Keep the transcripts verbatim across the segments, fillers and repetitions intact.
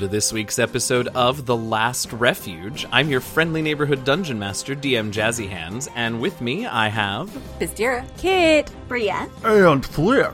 to this week's episode of The Last Refuge. I'm your friendly neighborhood dungeon master, D M Jazzy Hands, and with me I have... Bizdira, Kit, Bria, and Flick.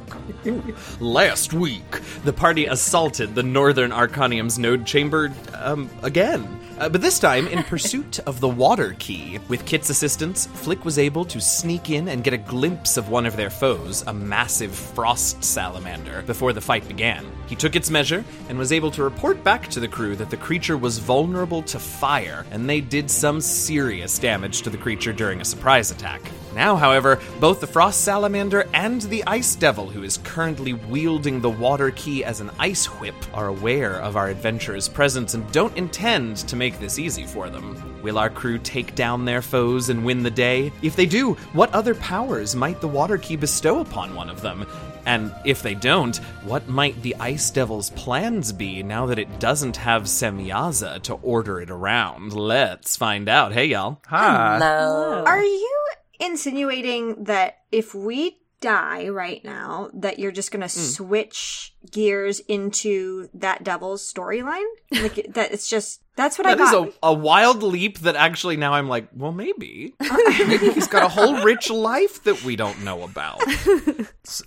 Last week, the party assaulted the Northern Arcanium's node chamber, um, again. Uh, but this time, in pursuit of the water key. With Kit's assistance, Flick was able to sneak in and get a glimpse of one of their foes, a massive frost salamander, before the fight began. He took its measure and was able to report back to the crew that the creature was vulnerable to fire, and they did some serious damage to the creature during a surprise attack. Now, however, both the frost salamander and the ice devil, who is currently wielding the water key as an ice whip, are aware of our adventurer's presence and don't intend to make this easy for them. Will our crew take down their foes and win the day? If they do, what other powers might the water key bestow upon one of them? And if they don't, what might the Ice Devil's plans be now that it doesn't have Semyaza to order it around? Let's find out. Hey, y'all. Hi. Hello. Are you insinuating that if we die right now, that you're just going to mm. switch gears into that devil's storyline? Like, that it's just... That's what that I got. That is a, a wild leap that actually now I'm like, well, maybe. Maybe he's got a whole rich life that we don't know about.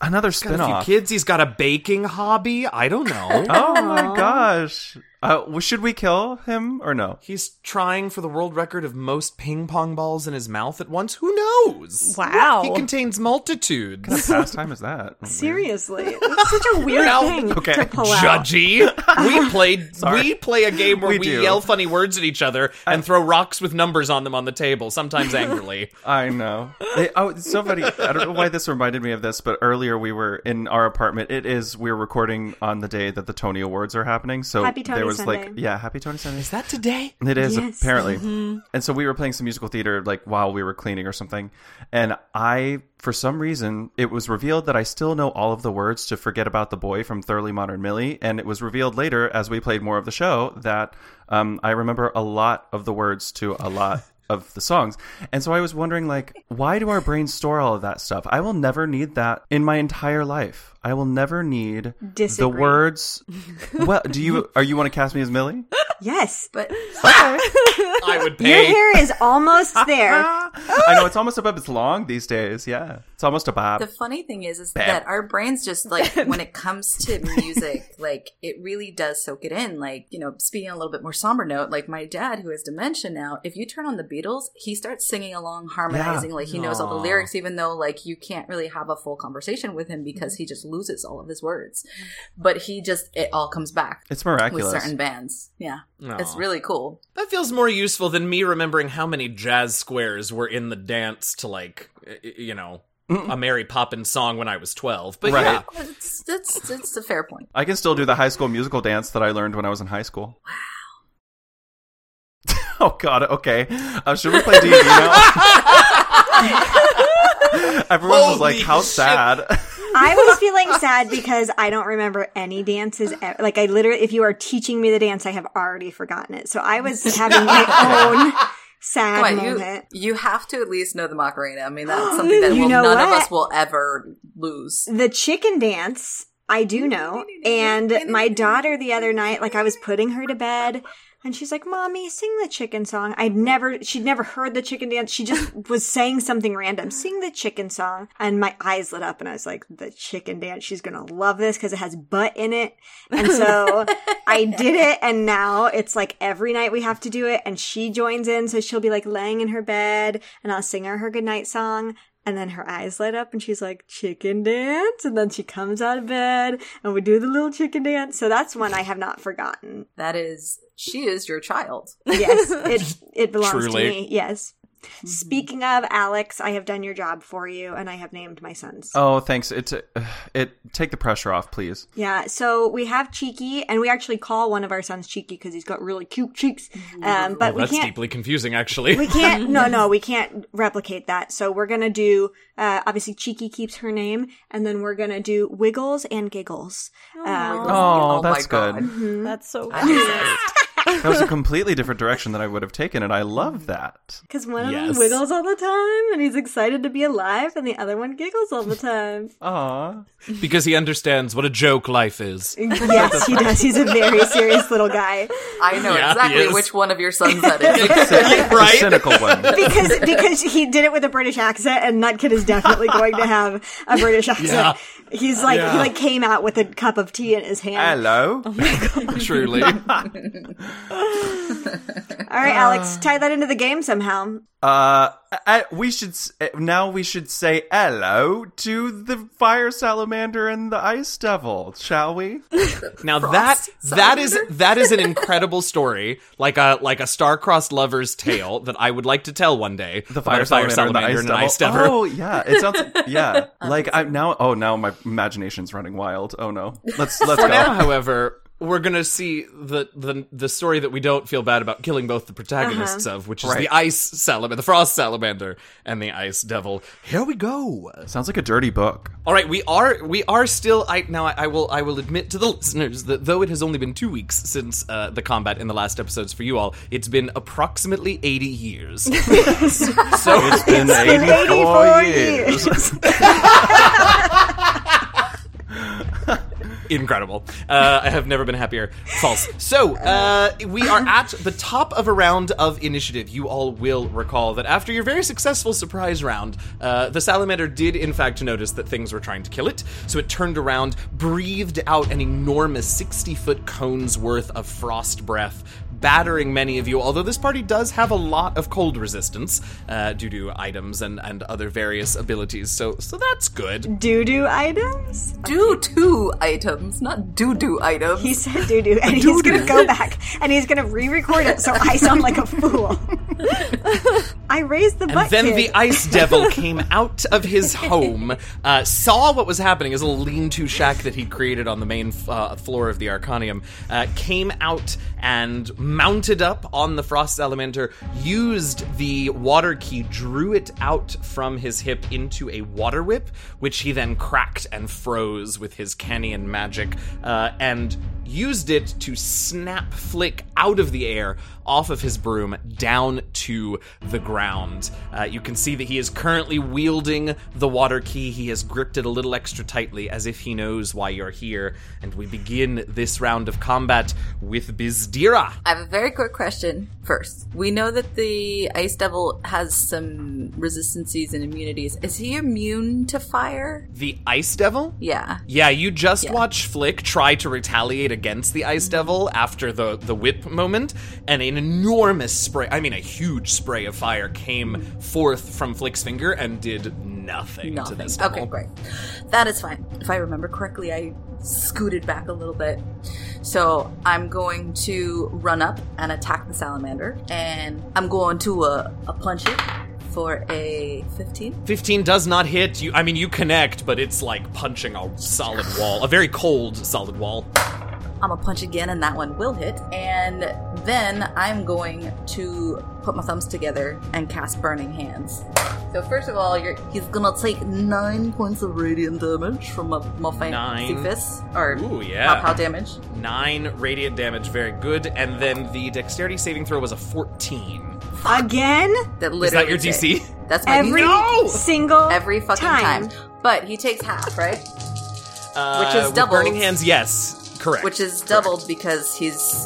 Another spinoff. He's got a few kids. He's got a baking hobby. I don't know. Oh, my gosh. Uh, should we kill him or no? He's trying for the world record of most ping pong balls in his mouth at once. Who knows? Wow. He contains multitudes. What kind of pastime is that? Oh, seriously. It's such a weird now, thing okay. to pull out. Judgy. We, played, we play a game where we, we yell funny words at each other and I, throw rocks with numbers on them on the table, sometimes angrily. I know. They, oh, somebody, I don't know why this reminded me of this, but earlier we were in our apartment. It is, we we're recording on the day that the Tony Awards are happening. So Happy Tony there was Sunday. Like, yeah, Happy Tony Sunday. Is that today? It is, yes. Apparently. Mm-hmm. And so we were playing some musical theater like while we were cleaning or something. And I, for some reason, it was revealed that I still know all of the words to Forget About the Boy from Thoroughly Modern Millie. And it was revealed later as we played more of the show that um, I remember a lot of the words to a lot of the songs. And so I was wondering, like, why do our brains store all of that stuff? I will never need that in my entire life. I will never need Disagree. the words. Well, do you, are you want to cast me as Millie? Yes, but okay. I would pay. Your hair is almost there. I know, it's almost a bob. It's long these days. Yeah, it's almost a bob. The funny thing is, is Bam. that our brains just like when it comes to music, like it really does soak it in. Like, you know, speaking on a little bit more somber note, like my dad who has dementia now, if you turn on the Beatles, he starts singing along, harmonizing, yeah. like he Aww. knows all the lyrics, even though like you can't really have a full conversation with him because he just loses all of his words, but he just it all comes back. It's miraculous with certain bands. Yeah. Aww. It's really cool. That feels more useful than me remembering how many jazz squares were in the dance to, like, you know, a Mary Poppins song when I was twelve. But right. yeah, it's, it's, it's a fair point. I can still do the High School Musical dance that I learned when I was in high school. Wow. Oh, God. Okay. Uh, should we play D and D now? Everyone Holy was like, how shit. sad. I was feeling sad because I don't remember any dances ever. Like, I literally, if you are teaching me the dance, I have already forgotten it. So I was having my own sad on, moment. You, you have to at least know the Macarena. I mean, that's something that will, none what? of us will ever lose. The chicken dance, I do know. And my daughter the other night, like, I was putting her to bed. And she's like, Mommy, sing the chicken song. I'd never, she'd never heard the chicken dance. She just was saying something random. Sing the chicken song. And my eyes lit up and I was like, the chicken dance. She's going to love this because it has butt in it. And so I did it. And now it's like every night we have to do it. And she joins in. So she'll be like laying in her bed and I'll sing her her goodnight song. And then her eyes light up and she's like, chicken dance. And then she comes out of bed and we do the little chicken dance. So that's one I have not forgotten. That is, she is your child. Yes, it it belongs Truly. to me. Yes. Mm-hmm. Speaking of, Alex, I have done your job for you and I have named my sons. Oh, thanks. It's, uh, it take the pressure off, please. Yeah. So we have Cheeky and we actually call one of our sons Cheeky because he's got really cute cheeks. Um, but oh, we that's can't, deeply confusing, actually. We can't. No, no, we can't replicate that. So we're going to do, uh, obviously Cheeky keeps her name and then we're going to do Wiggles and Giggles. Uh, oh, that's oh, good. Mm-hmm. That's so good. That was a completely different direction that I would have taken, and I love that. Because one yes. of them wiggles all the time, and he's excited to be alive, and the other one giggles all the time. Aww. Because he understands what a joke life is. Yes, he does. He's a very serious little guy. I know yeah, exactly which one of your sons that is. Exactly. Right? The cynical one. Because, because he did it with a British accent, and Nutkid is definitely going to have a British accent. Yeah. He's like, yeah. he like came out with a cup of tea in his hand. Hello. Oh my God. Truly. All right, Alex, tie that into the game somehow. Uh, I, we should now we should say hello to the fire salamander and the ice devil, shall we? Now that that is that is an incredible story, like a like a star-crossed lover's tale that I would like to tell one day. The fire, fire salamander and the ice devil. Oh yeah, it sounds yeah. Like I'm now. Oh, now my imagination's running wild. Oh no, let's let's go. Now, however. We're going to see the, the the story that we don't feel bad about killing both the protagonists uh-huh. of, which is right. the ice salamander, the frost salamander, and the ice devil. Here we go. Sounds like a dirty book. All right, we are we are still. I now I, I will I will admit to the listeners that though it has only been two weeks since uh, the combat in the last episodes for you all, it's been approximately eighty years. so it's been eighty-four years. years. Incredible. Uh, I have never been happier. False. So, uh, we are at the top of a round of initiative. You all will recall that after your very successful surprise round, uh, the salamander did, in fact, notice that things were trying to kill it. So it turned around, breathed out an enormous sixty-foot cone's worth of frost breath, battering many of you, although this party does have a lot of cold resistance uh, due to items and, and other various abilities, so so that's good. Doo-doo items? Doo-doo items, not doo-doo items. He said doo-doo, and doo-doo. He's going to go back, and he's going to re-record it so I sound like a fool. I raised the butt And then kid. The ice devil came out of his home, uh, saw what was happening, his little lean-to shack that he created on the main uh, floor of the Arcanium, uh, came out and mounted up on the frost salamander, used the water key, drew it out from his hip into a water whip, which he then cracked and froze with his Canyon magic, uh, and used it to snap Flick out of the air, off of his broom, down to the ground. Uh, you can see that he is currently wielding the water key. He has gripped it a little extra tightly, as if he knows why you're here. And we begin this round of combat with Bizdira. I have a very quick question first. We know that the Ice Devil has some resistancies and immunities. Is he immune to fire? The Ice Devil? Yeah. Yeah, you just yeah. watch Flick try to retaliate against the Ice Devil after the, the whip moment, and an enormous spray, I mean a huge spray of fire came forth from Flick's finger and did nothing, nothing. to this devil. Okay, great. That is fine. If I remember correctly, I scooted back a little bit. So I'm going to run up and attack the salamander, and I'm going to uh, uh, punch it. For a fifteen? fifteen does not hit. You. I mean, you connect, but it's like punching a solid wall. A very cold solid wall. I'm going to punch again, and that one will hit. And then I'm going to put my thumbs together and cast Burning Hands. So first of all, you're, he's going to take nine points of radiant damage from my, my fancy fist. Or Ooh, yeah. Pow damage. Nine radiant damage. Very good. And then the dexterity saving throw was a fourteen. Again? That literally Is that your D C? Say. That's my every D C. Every no! single Every fucking time. time. But he takes half, right? Uh, Which is doubled. Burning Hands, yes. Correct. Which is doubled Correct. because he's...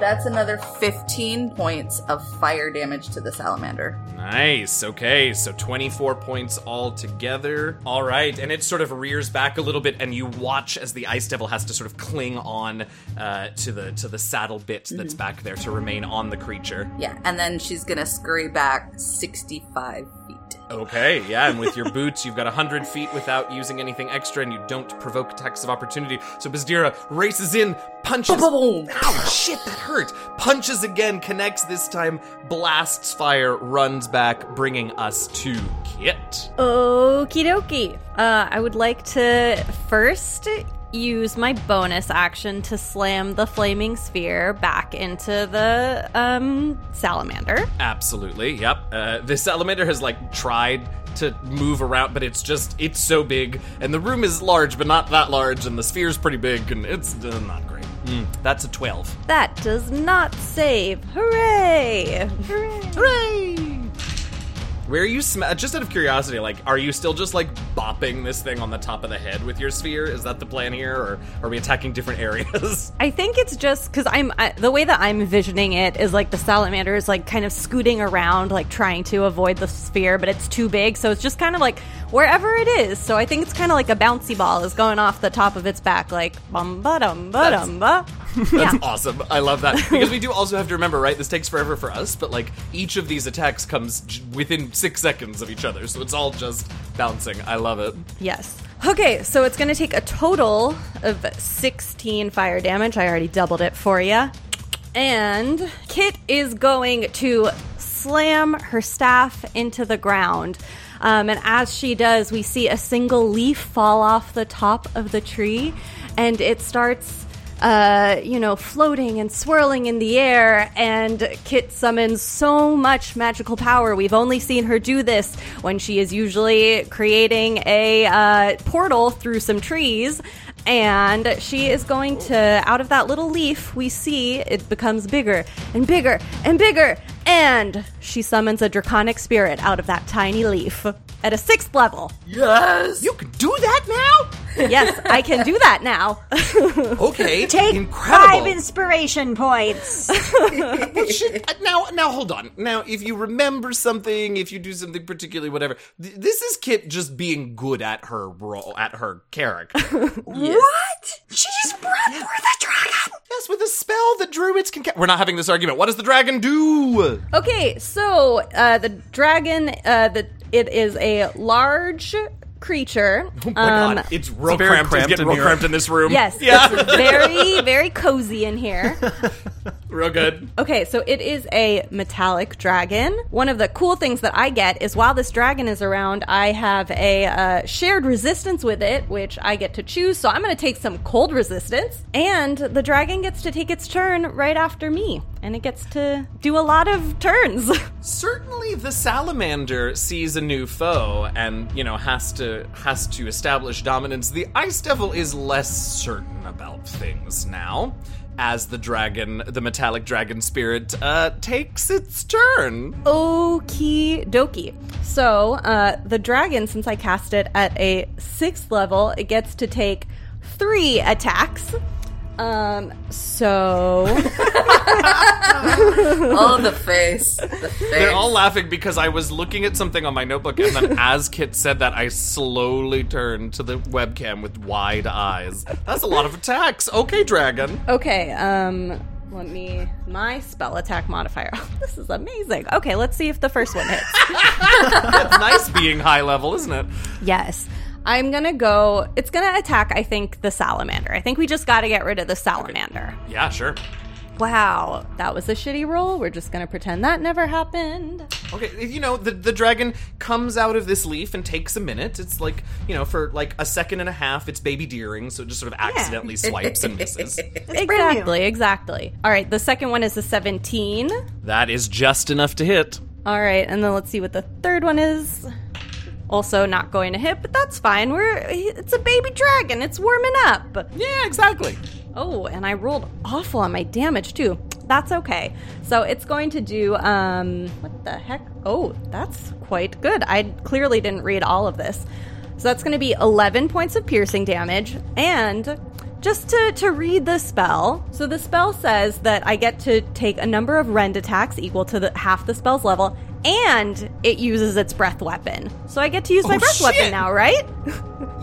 That's another fifteen points of fire damage to the salamander. Nice. Okay, so twenty-four points altogether. All right, and it sort of rears back a little bit, and you watch as the ice devil has to sort of cling on uh, to the to the saddle bit mm-hmm. that's back there to remain on the creature. Yeah, and then she's gonna scurry back sixty-five feet. Okay, yeah, and with your boots, you've got one hundred feet without using anything extra, and you don't provoke attacks of opportunity. So Bizdira races in, punches... Boom, boom, boom. Ow, shit, that hurt! Punches again, connects this time, blasts fire, runs back, bringing us to Kit. Okie dokie. Uh, I would like to first use my bonus action to slam the flaming sphere back into the um, salamander. Absolutely, yep. Uh, the salamander has, like, tried to move around, but it's just, it's so big, and the room is large, but not that large, and the sphere's pretty big, and it's uh, not great. Mm, that's a twelve. That does not save. Hooray! Hooray! Hooray! Where are you, sm- just out of curiosity, like, are you still just, like, bopping this thing on the top of the head with your sphere? Is that the plan here, or are we attacking different areas? I think it's just, because I'm, I, the way that I'm envisioning it is, like, the salamander is, like, kind of scooting around, like, trying to avoid the sphere, but it's too big, so it's just kind of, like, wherever it is. So I think it's kind of like a bouncy ball is going off the top of its back, like, bum-ba-dum-ba-dum-ba. That's yeah. awesome. I love that. Because we do also have to remember, right, this takes forever for us, but, like, each of these attacks comes j- within six seconds of each other, so it's all just bouncing. I love it. Yes. Okay, so it's going to take a total of sixteen fire damage. I already doubled it for you. And Kit is going to slam her staff into the ground. Um, and as she does, we see a single leaf fall off the top of the tree, and it starts... Uh, you know, floating and swirling in the air, and Kit summons so much magical power. We've only seen her do this when she is usually creating a uh, portal through some trees, and she is going to, out of that little leaf we see, it becomes bigger and bigger and bigger, and she summons a draconic spirit out of that tiny leaf at a sixth level. Yes! You can do that now? Yes, I can do that now. Okay, take incredible. Five inspiration points. Well, shit, now, now, hold on. Now, if you remember something, if you do something particularly, whatever, th- this is Kit just being good at her role, at her character. Yes. What? She just brought yeah. forth a dragon. Yes, with a spell the druids can. Ca- We're not having this argument. What does the dragon do? Okay, so uh, the dragon, uh, the it is a large. creature. Oh my um, god, it's real so cramped. It's getting real cramped in this room. Yes, yeah. It's very, very cozy in here. Real good. Okay, so it is a metallic dragon. One of the cool things that I get is while this dragon is around, I have a uh, shared resistance with it, which I get to choose, so I'm going to take some cold resistance, and the dragon gets to take its turn right after me, and it gets to do a lot of turns. Certainly the salamander sees a new foe and, you know, has to has to establish dominance. The Ice Devil is less certain about things now, as the dragon, the metallic dragon spirit, uh, takes its turn. Okie dokie. So, uh, the dragon, since I cast it at a sixth level, it gets to take three attacks. Um, so... oh, the face. the face. They're all laughing because I was looking at something on my notebook, and then as Kit said that, I slowly turned to the webcam with wide eyes. That's a lot of attacks. Okay, dragon. Okay, um, let me... My spell attack modifier. Oh, this is amazing. Okay, let's see if the first one hits. It's nice being high level, isn't it? Yes. I'm going to go... It's going to attack, I think, the salamander. I think we just got to get rid of the salamander. Okay. Yeah, sure. Wow. That was a shitty roll. We're just going to pretend that never happened. Okay, you know, the, the dragon comes out of this leaf and takes a minute. It's like, you know, for like a second and a half, it's baby deering, so it just sort of accidentally yeah. swipes and misses. Exactly, exactly. All right, the second one is a seventeen. That is just enough to hit. All right, and then let's see what the third one is. Also not going to hit, but that's fine. We're It's a baby dragon. It's warming up. Yeah, exactly. Oh, and I rolled awful on my damage, too. That's okay. So it's going to do, um, what the heck? Oh, that's quite good. I clearly didn't read all of this. So that's going to be eleven points of piercing damage. And just to, to read the spell. So the spell says that I get to take a number of rend attacks equal to the, half the spell's level, and it uses its breath weapon. So I get to use my oh, breath shit. weapon now, right?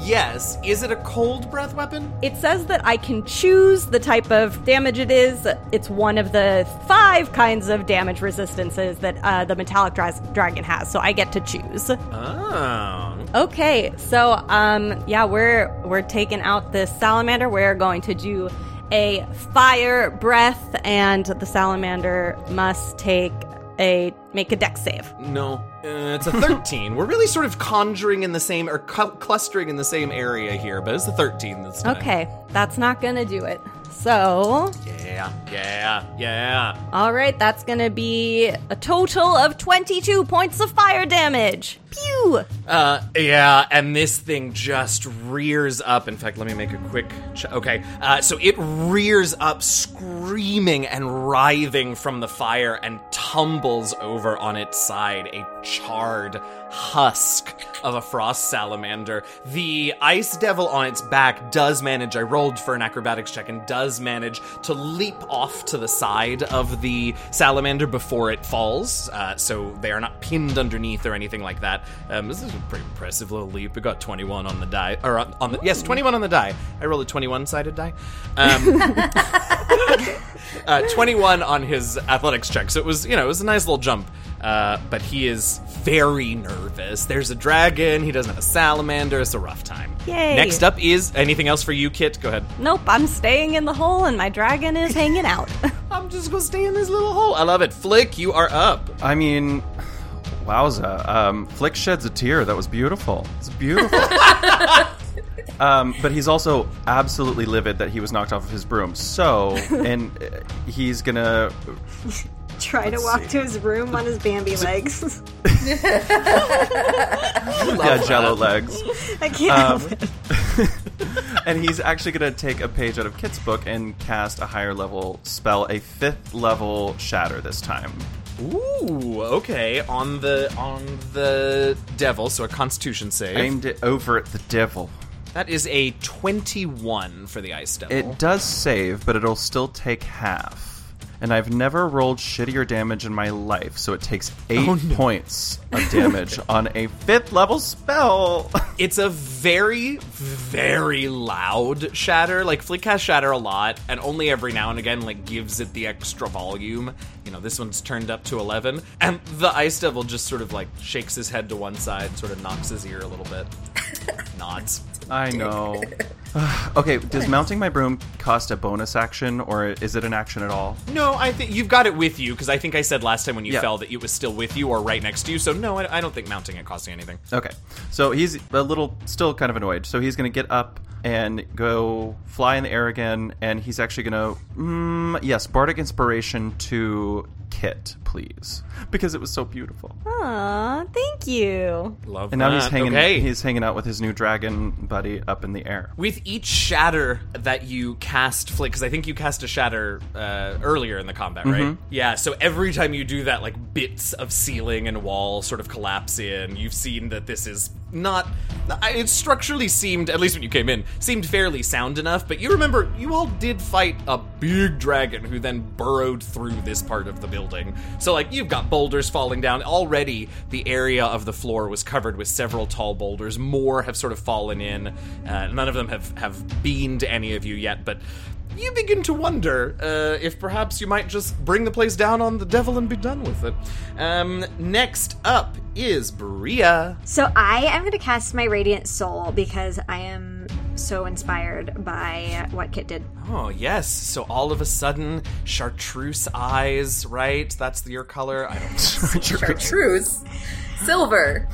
Yes. Is it a cold breath weapon? It says that I can choose the type of damage it is. It's one of the five kinds of damage resistances that uh, the metallic dra- dragon has, so I get to choose. Oh. Okay, so, um, yeah, we're we're taking out this salamander. We're going to do a fire breath, and the salamander must take... A, make a dex save. No, uh, it's a thirteen. We're really sort of conjuring in the same, or cu- clustering in the same area here, but it's a thirteen this time. Okay, that's not gonna do it. So... Yeah, yeah, yeah. All right, that's going to be a total of twenty-two points of fire damage. Pew! Uh, yeah, and this thing just rears up. In fact, let me make a quick... Ch- okay, uh, so it rears up, screaming and writhing from the fire, and tumbles over on its side, a charred husk of a frost salamander. The ice devil on its back does manage... I rolled for an acrobatics check and does manage to leap off to the side of the salamander before it falls, uh, so they are not pinned underneath or anything like that. Um, this is a pretty impressive little leap. It got twenty-one on the die, or on, on the yes, twenty-one on the die. I rolled a twenty-one-sided die. Um, uh, twenty-one on his athletics check, so it was, you know, it was a nice little jump. Uh, but he is very nervous. There's a dragon. He doesn't have a salamander. It's a rough time. Yay. Next up is anything else for you, Kit? Go ahead. Nope. I'm staying in the hole, and my dragon is hanging out. I'm just going to stay in this little hole. I love it. Flick, you are up. I mean, wowza. Um, Flick sheds a tear. That was beautiful. It's beautiful. Um, but he's also absolutely livid that he was knocked off of his broom. So, and he's going to... Try Let's to walk see. to his room on his Bambi legs. Yeah, jello legs. I can't um, And he's actually going to take a page out of Kit's book and cast a higher level spell, a fifth level shatter this time. Ooh, okay. On the on the devil, so a constitution save. Aimed it over at the devil. That is a twenty-one for the ice devil. It does save, but it'll still take half. And I've never rolled shittier damage in my life, so it takes eight oh, no. points of damage on a fifth level spell. It's a very, very loud shatter. Like, Flick has shatter a lot, and only every now and again, like, gives it the extra volume. You know, this one's turned up to eleven. And the ice devil just sort of, like, shakes his head to one side, sort of knocks his ear a little bit. Nods. I know. Okay, does mounting my broom cost a bonus action, or is it an action at all? No, I think you've got it with you, because I think I said last time when you yeah. fell that it was still with you or right next to you, so no, I, I don't think mounting it costs you anything. Okay, so he's a little, still kind of annoyed, so he's going to get up and go fly in the air again, and he's actually going to, mm, yes, Bardic Inspiration to Kit, please, because it was so beautiful. Aw, thank you. Love and now that. He's hanging, okay. he's hanging out with his new dragon buddy up in the air. With each shatter that you cast, Flick, because I think you cast a shatter uh, earlier in the combat, right? Mm-hmm. Yeah, so every time you do that, like, bits of ceiling and wall sort of collapse in. You've seen that this is not... It structurally seemed, at least when you came in, seemed fairly sound enough, but you remember, you all did fight a big dragon who then burrowed through this part of the building. So, like, you've got boulders falling down. Already, the area of the floor was covered with several tall boulders. More have sort of fallen in. Uh, none of them have, have beamed any of you yet, but you begin to wonder uh, if perhaps you might just bring the place down on the devil and be done with it. Um, next up is Bria. So I am going to cast my Radiant Soul because I am so inspired by what Kit did. Oh, yes. So all of a sudden, chartreuse eyes, right? That's your color. I don't Chartreuse. Silver.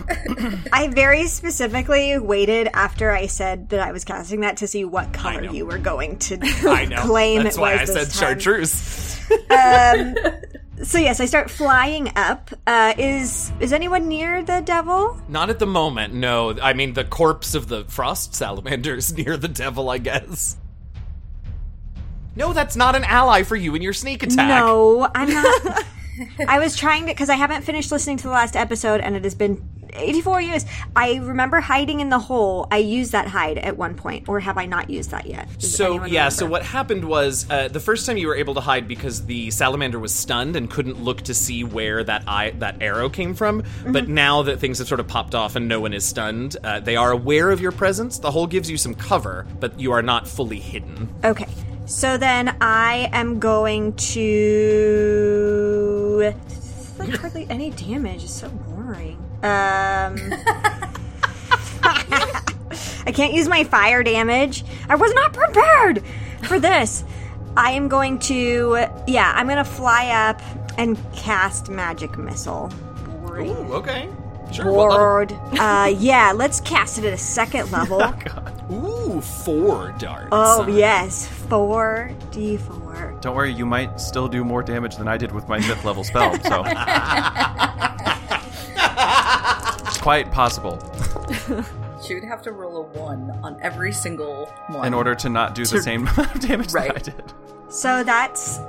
I very specifically waited after I said that I was casting that to see what color you were going to I know. claim That's it was I this That's why I said time. chartreuse. Um, so yes, I start flying up. Uh, is is anyone near the devil? Not at the moment, no. I mean, the corpse of the frost salamander is near the devil, I guess. No, that's not an ally for you in your sneak attack. No, I'm not... I was trying to, because I haven't finished listening to the last episode, and it has been eighty-four years. I remember hiding in the hole. I used that hide at one point, or have I not used that yet? Does so, yeah, remember? So what happened was, uh, the first time you were able to hide because the salamander was stunned and couldn't look to see where that eye, that arrow came from, mm-hmm. but now that things have sort of popped off and no one is stunned, uh, they are aware of your presence. The hole gives you some cover, but you are not fully hidden. Okay. So then I am going to... It's like hardly any damage. It's so boring. Um, I can't use my fire damage. I was not prepared for this. I am going to... Yeah, I'm going to fly up and cast Magic Missile. Boring. Ooh, okay. Sure. Bored. Uh, yeah, let's cast it at a second level. Oh, God. Ooh, four darts. Oh, yes, four d four. Don't worry, you might still do more damage than I did with my fifth level spell, so. It's quite possible. She would have to roll a one on every single one. In order to not do to... the same amount of damage right. that I did. So that's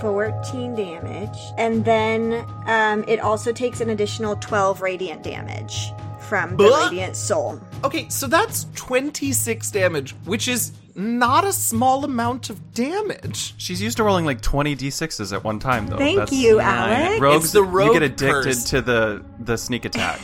fourteen damage. And then um, it also takes an additional twelve radiant damage from the uh, radiant soul. Okay, so that's twenty-six damage, which is not a small amount of damage. She's used to rolling like twenty d sixes at one time, though. Thank that's you, Alex. Rogues, it's the rogue you get addicted curse. to the, the sneak attack.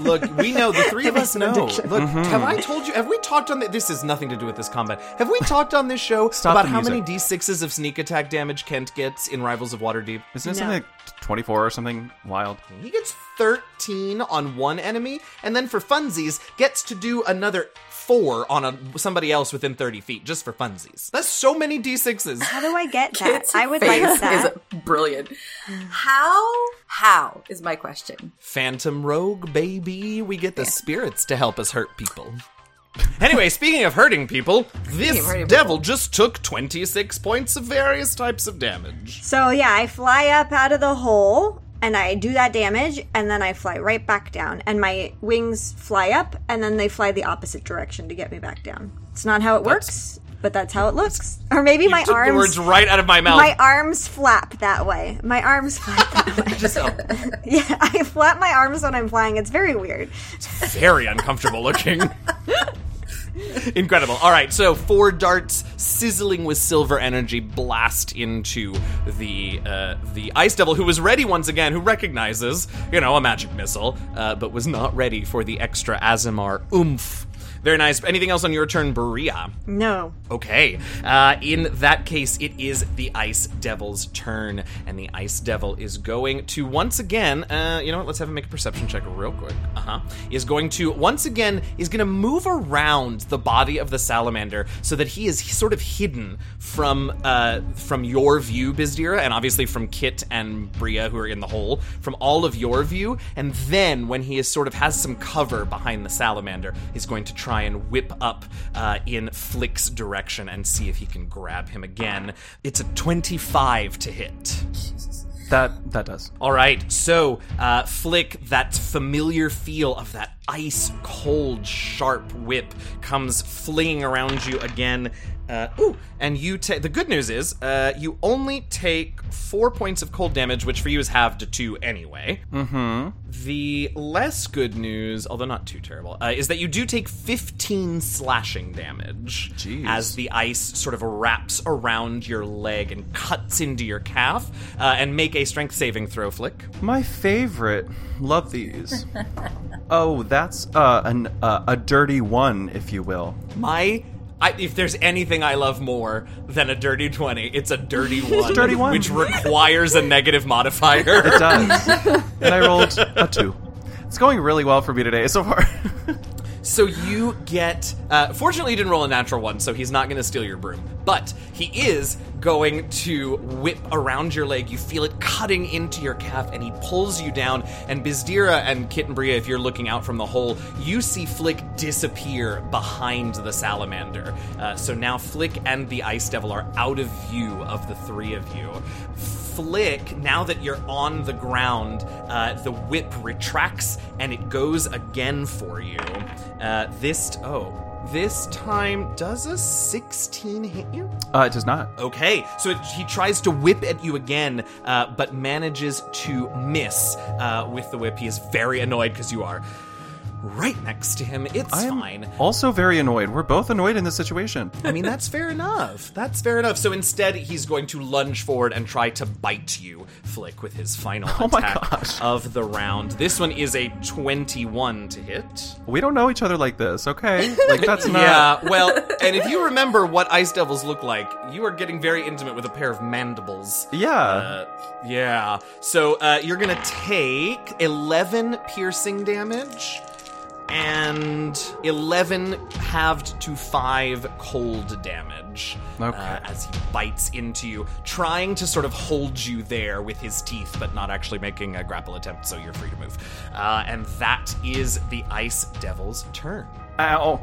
Look, we know, the three of us know. Addiction. Look, mm-hmm. have I told you, have we talked on, the, this has nothing to do with this combat. Have we talked on this show about how many d sixes of sneak attack damage Kent gets in Rivals of Waterdeep? Isn't it no. something like twenty-four or something wild? He gets thirteen on one enemy, and then for funsies, gets to do another four on a, somebody else within thirty feet, just for funsies. That's so many d sixes. How do I get that? Kids I would like that. Is brilliant. How? How is my question. Phantom rogue, baby. We get the yeah. spirits to help us hurt people. Anyway, speaking of hurting people, this hurting devil people. just took twenty-six points of various types of damage. So yeah, I fly up out of the hole, and I do that damage, and then I fly right back down. And my wings fly up, and then they fly the opposite direction to get me back down. It's not how it that's, works, but that's how it looks. Or maybe you my took arms... the words right out of my mouth. My arms flap that way. My arms flap that way. Just so. Yeah, I flap my arms when I'm flying. It's very weird. It's very uncomfortable looking. Incredible. All right, so four darts sizzling with silver energy blast into the uh, the ice devil, who was ready once again, who recognizes, you know, a magic missile, uh, but was not ready for the extra Azimar oomph. Very nice. Anything else on your turn, Berea? No. Okay. Uh, in that case, it is the Ice Devil's turn, and the Ice Devil is going to once again, uh, you know what, let's have him make a perception check real quick. Uh-huh. Is going to, once again, is going to move around the body of the salamander so that he is sort of hidden from uh, from your view, Bizdira, and obviously from Kit and Berea, who are in the hole, from all of your view, and then when he is sort of has some cover behind the salamander, he's going to try and whip up uh, in Flick's direction and see if he can grab him again. It's a twenty-five to hit. Jesus. That that does. All right, so uh, Flick, that familiar feel of that ice-cold, sharp whip comes flinging around you again. Uh, ooh, and you take. The good news is, uh, you only take four points of cold damage, which for you is halved to two anyway. Mm-hmm. The less good news, although not too terrible, uh, is that you do take fifteen slashing damage. Jeez. As the ice sort of wraps around your leg and cuts into your calf, uh, and make a strength saving throw, Flick. My favorite. Love these. Oh, that's uh, an uh, a dirty one, if you will. My. I, if there's anything I love more than a dirty twenty, it's a dirty one, dirty one. Which requires a negative modifier. It does. And I rolled a two. It's going really well for me today so far. So you get... Uh, fortunately, he didn't roll a natural one, so he's not going to steal your broom. But he is going to whip around your leg. You feel it cutting into your calf, and he pulls you down. And Bizdira and Kit and Berea, if you're looking out from the hole, you see Flick disappear behind the salamander. Uh, so now Flick and the Ice Devil are out of view of the three of you. Flick, now that you're on the ground, uh, the whip retracts, and it goes again for you. Uh, this, t- oh... This time, does a sixteen hit you? Uh, it does not. Okay, so it, he tries to whip at you again, uh, but manages to miss uh, with the whip. He is very annoyed because you are right next to him. It's I'm fine. Also very annoyed. We're both annoyed in this situation. I mean, that's fair enough. That's fair enough. So instead, he's going to lunge forward and try to bite you, Flick, with his final oh attack of the round. This one is a twenty-one to hit. We don't know each other like this, okay? Like, that's not... Yeah, well, and if you remember what ice devils look like, you are getting very intimate with a pair of mandibles. Yeah. Uh, yeah. So uh, you're going to take eleven piercing damage... and eleven halved to five cold damage. Okay. Uh, as he bites into you, trying to sort of hold you there with his teeth, but not actually making a grapple attempt, so you're free to move. Uh, and that is the Ice Devil's turn. Ow.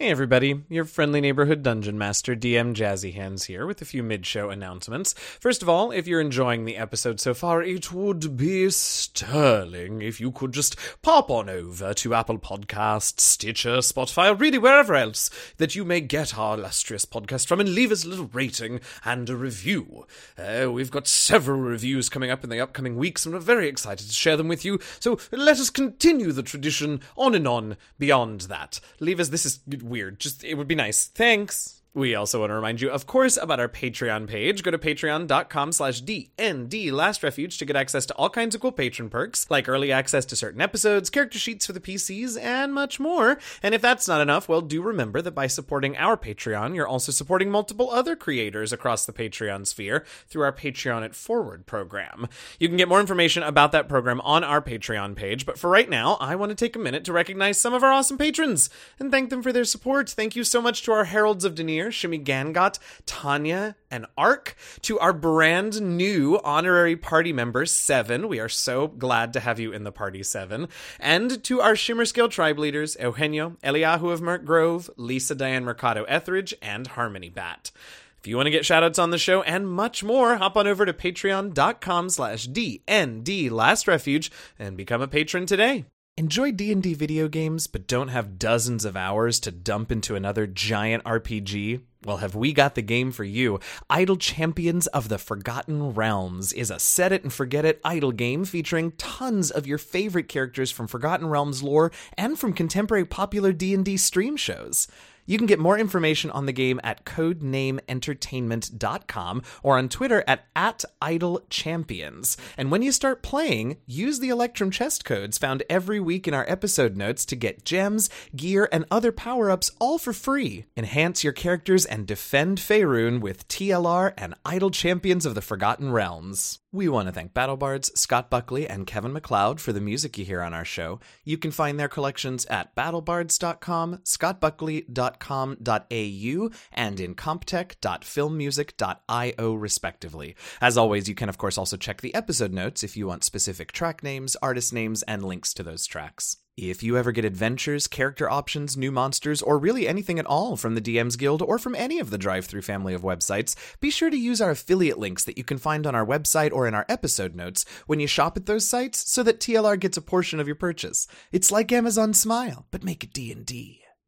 Hey everybody, your friendly neighborhood dungeon master D M Jazzy Hands here with a few mid-show announcements. First of all, if you're enjoying the episode so far, it would be sterling if you could just pop on over to Apple Podcasts, Stitcher, Spotify, or really wherever else that you may get our illustrious podcast from and leave us a little rating and a review. Uh, we've got several reviews coming up in the upcoming weeks and we're very excited to share them with you, so let us continue the tradition on and on beyond that. Leave us, this is... weird. Just, it would be nice. Thanks. We also want to remind you, of course, about our Patreon page. Go to patreon.com slash DNDLastRefuge to get access to all kinds of cool patron perks, like early access to certain episodes, character sheets for the P Cs, and much more. And if that's not enough, well, do remember that by supporting our Patreon, you're also supporting multiple other creators across the Patreon sphere through our Patreon It Forward program. You can get more information about that program on our Patreon page, but for right now, I want to take a minute to recognize some of our awesome patrons and thank them for their support. Thank you so much to our Heralds of Denier, Shimmy Gangot, Tanya, and Ark, to our brand new honorary party member, Seven. We are so glad to have you in the party, Seven. And to our Shimmer Scale tribe leaders, Eugenio, Eliahu of Merk Grove, Lisa Diane Mercado Etheridge, and Harmony Bat. If you want to get shoutouts on the show and much more, hop on over to patreon.com slash DNDLastRefuge and become a patron today. Enjoy D and D video games, but don't have dozens of hours to dump into another giant R P G? Well, have we got the game for you. Idle Champions of the Forgotten Realms is a set-it-and-forget-it idle game featuring tons of your favorite characters from Forgotten Realms lore and from contemporary popular D and D stream shows. You can get more information on the game at codename entertainment dot com or on Twitter at, at idlechampions. And when you start playing, use the Electrum chest codes found every week in our episode notes to get gems, gear, and other power-ups all for free. Enhance your characters and defend Faerun with T L R and Idle Champions of the Forgotten Realms. We want to thank BattleBards, Scott Buckley, and Kevin MacLeod for the music you hear on our show. You can find their collections at battlebards dot com, scott buckley dot com dot a u, and in comptech dot filmmusic dot i o, respectively. As always, you can, of course, also check the episode notes if you want specific track names, artist names, and links to those tracks. If you ever get adventures, character options, new monsters, or really anything at all from the D M's Guild or from any of the drive-thru family of websites, be sure to use our affiliate links that you can find on our website or in our episode notes when you shop at those sites so that T L R gets a portion of your purchase. It's like Amazon Smile, but make it D and D.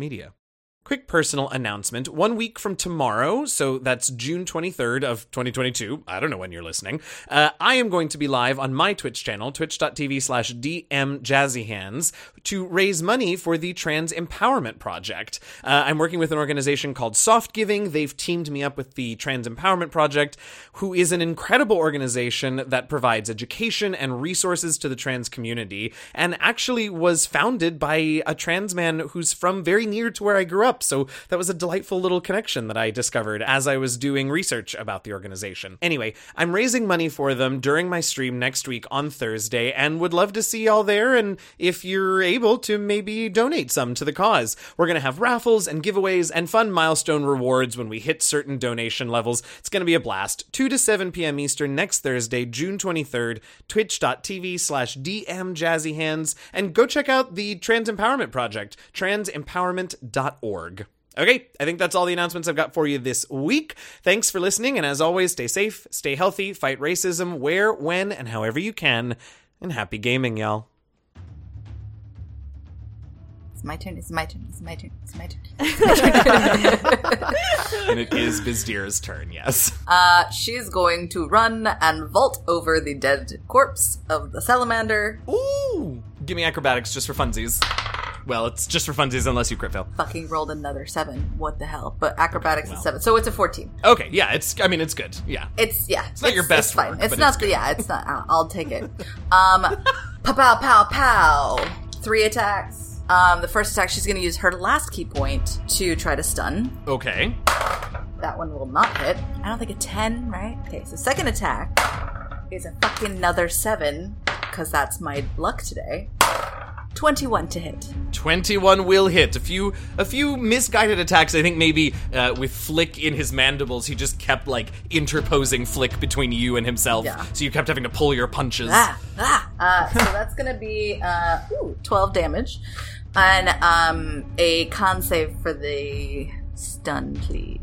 media. Quick personal announcement. One week from tomorrow, so that's June twenty-third of twenty twenty-two, I don't know when you're listening, uh, I am going to be live on my Twitch channel, twitch.tv slash dmjazzyhands, to raise money for the Trans Empowerment Project. Uh, I'm working with an organization called Soft Giving. They've teamed me up with the Trans Empowerment Project, who is an incredible organization that provides education and resources to the trans community, and actually was founded by a trans man who's from very near to where I grew up. So that was a delightful little connection that I discovered as I was doing research about the organization. Anyway, I'm raising money for them during my stream next week on Thursday and would love to see y'all there. And if you're able to, maybe donate some to the cause. We're going to have raffles and giveaways and fun milestone rewards when we hit certain donation levels. It's going to be a blast. two to seven p.m. Eastern next Thursday, June twenty-third, twitch.tv slash dmjazzyhands. And go check out the Trans Empowerment Project, trans empowerment dot org. Okay, I think that's all the announcements I've got for you this week. Thanks for listening, and as always, stay safe, stay healthy, fight racism, where, when, and however you can, and happy gaming, y'all. It's my turn, it's my turn, it's my turn, it's my turn. It's my turn. And it is Bizdira's turn, yes. Uh, she's going to run and vault over the dead corpse of the salamander. Ooh! Give me acrobatics just for funsies. Well, it's just for funsies unless you crit fail. Fucking rolled another seven. What the hell? But acrobatics okay, well. is seven. So it's a fourteen. Okay, yeah, it's, I mean, it's good. Yeah. It's, yeah. It's not it's, your best It's fine. Work, it's not, it's yeah, it's not, I'll, I'll take it. Um, pow, pow, pow. Three attacks. Um, the first attack, she's going to use her last key point to try to stun. Okay. That one will not hit. I don't think a ten, right? Okay, so second attack is a fucking another seven, because that's my luck today. twenty-one to hit. twenty-one will hit. A few a few misguided attacks. I think maybe uh, with Flick in his mandibles, he just kept, like, interposing Flick between you and himself. Yeah. So you kept having to pull your punches. Ah, ah. Uh, so that's going to be uh, ooh, twelve damage. And um, a con save for the stun, please.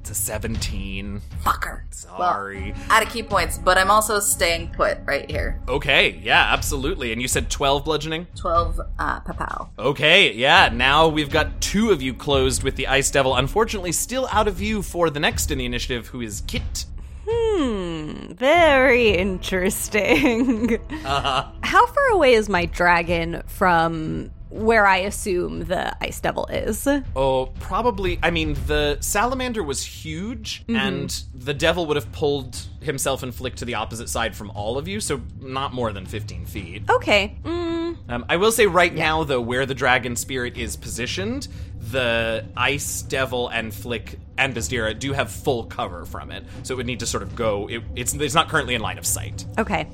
It's a seventeen. Fucker. Sorry. Well, out of key points, but I'm also staying put right here. Okay, yeah, absolutely. And you said twelve bludgeoning? twelve, uh, papow. Okay, yeah, now we've got two of you closed with the Ice Devil. Unfortunately, still out of view for the next in the initiative, who is Kit. Hmm, very interesting. Uh-huh. How far away is my dragon from where I assume the Ice Devil is? Oh, probably. I mean, the salamander was huge, mm-hmm. and the devil would have pulled himself and Flick to the opposite side from all of you, so not more than fifteen feet. Okay. Mm. Um, I will say right yeah. now, though, where the dragon spirit is positioned, the Ice Devil and Flick and Bizdira do have full cover from it, so it would need to sort of go. It, it's, it's not currently in line of sight. Okay.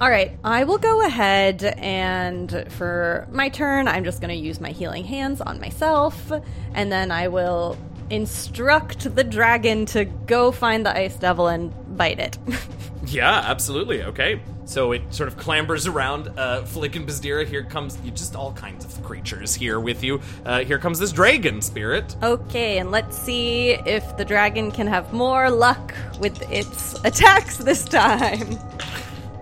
All right, I will go ahead and for my turn, I'm just going to use my healing hands on myself, and then I will instruct the dragon to go find the Ice Devil and bite it. Yeah, absolutely. Okay. So it sort of clambers around uh, Flick and Bizdira. Here comes you just all kinds of creatures here with you. Uh, here comes this dragon spirit. Okay, and let's see if the dragon can have more luck with its attacks this time.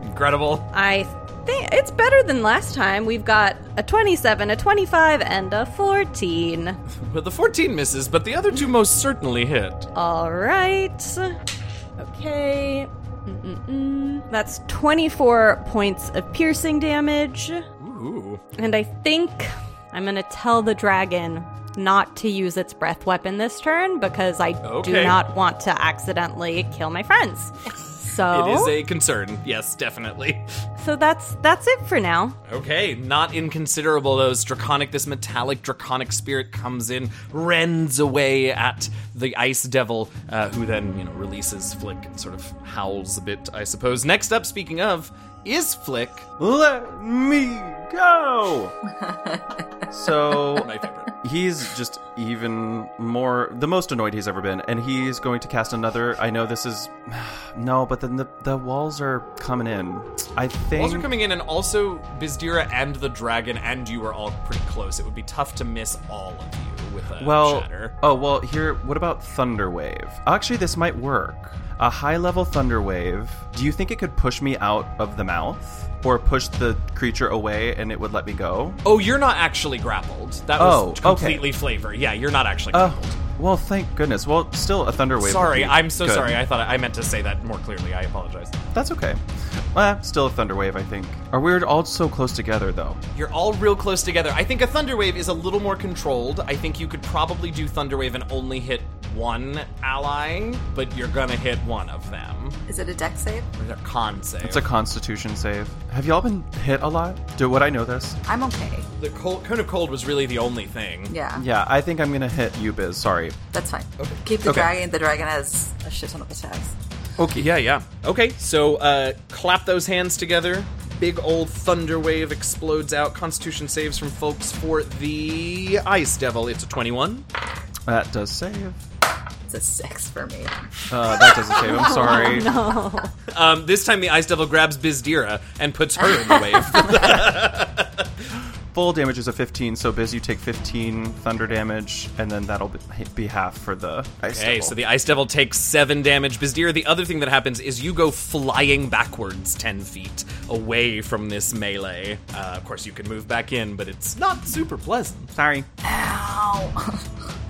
Incredible. I think it's better than last time. We've got a twenty-seven, a twenty-five, and a fourteen. Well, the fourteen misses, but the other two most certainly hit. All right. Okay. Mm-mm-mm. That's twenty-four points of piercing damage. Ooh. And I think I'm going to tell the dragon not to use its breath weapon this turn because I okay. do not want to accidentally kill my friends. So, it is a concern, yes, definitely. So that's that's it for now. Okay, not inconsiderable, those draconic, this metallic draconic spirit comes in, rends away at the Ice Devil, uh, who then, you know, releases Flick and sort of howls a bit, I suppose. Next up, speaking of, is Flick. Let me go! So, my favorite. He's just even more, the most annoyed he's ever been, and he's going to cast another, I know this is, no, but then the, the walls are coming in, I think. Walls are coming in, and also Bizdira and the dragon and you are all pretty close. It would be tough to miss all of you with a well, shatter. Oh, well, here, what about Thunder Wave? Actually, this might work. A high-level Thunder Wave, do you think it could push me out of the mouth? Or push the creature away and it would let me go? Oh, you're not actually grappled. That oh, was completely okay. flavor. Yeah, you're not actually grappled. Uh, well, thank goodness. Well, still a Thunder Wave. Sorry, I'm so good. sorry. I thought I, I meant to say that more clearly. I apologize. That's okay. Well, still a Thunder Wave, I think. Are we all so close together, though? You're all real close together. I think a Thunder Wave is a little more controlled. I think you could probably do Thunder Wave and only hit one ally, but you're gonna hit one of them. Is it a dex save? Or is it a con save? It's a constitution save. Have y'all been hit a lot? Do would I know this? I'm okay. The cold, kind of cold was really the only thing. Yeah. Yeah, I think I'm gonna hit you, Biz. Sorry. That's fine. Okay. Keep the okay. dragon. The dragon has a shit ton of attacks. Okay, yeah, yeah. Okay, so uh, clap those hands together. Big old Thunder Wave explodes out. Constitution saves from folks for the Ice Devil. It's a twenty-one. That does save. It's a six for me. Uh, that doesn't save. I'm sorry. Oh, no. Um, this time the Ice Devil grabs Bizdira and puts her in the wave. Full damage is a fifteen, so Biz, you take fifteen thunder damage, and then that'll be half for the Ice okay, Devil. Okay, so the Ice Devil takes seven damage. Bizdira, the other thing that happens is you go flying backwards ten feet away from this melee. Uh, of course, you can move back in, but it's not super pleasant. Sorry. Ow.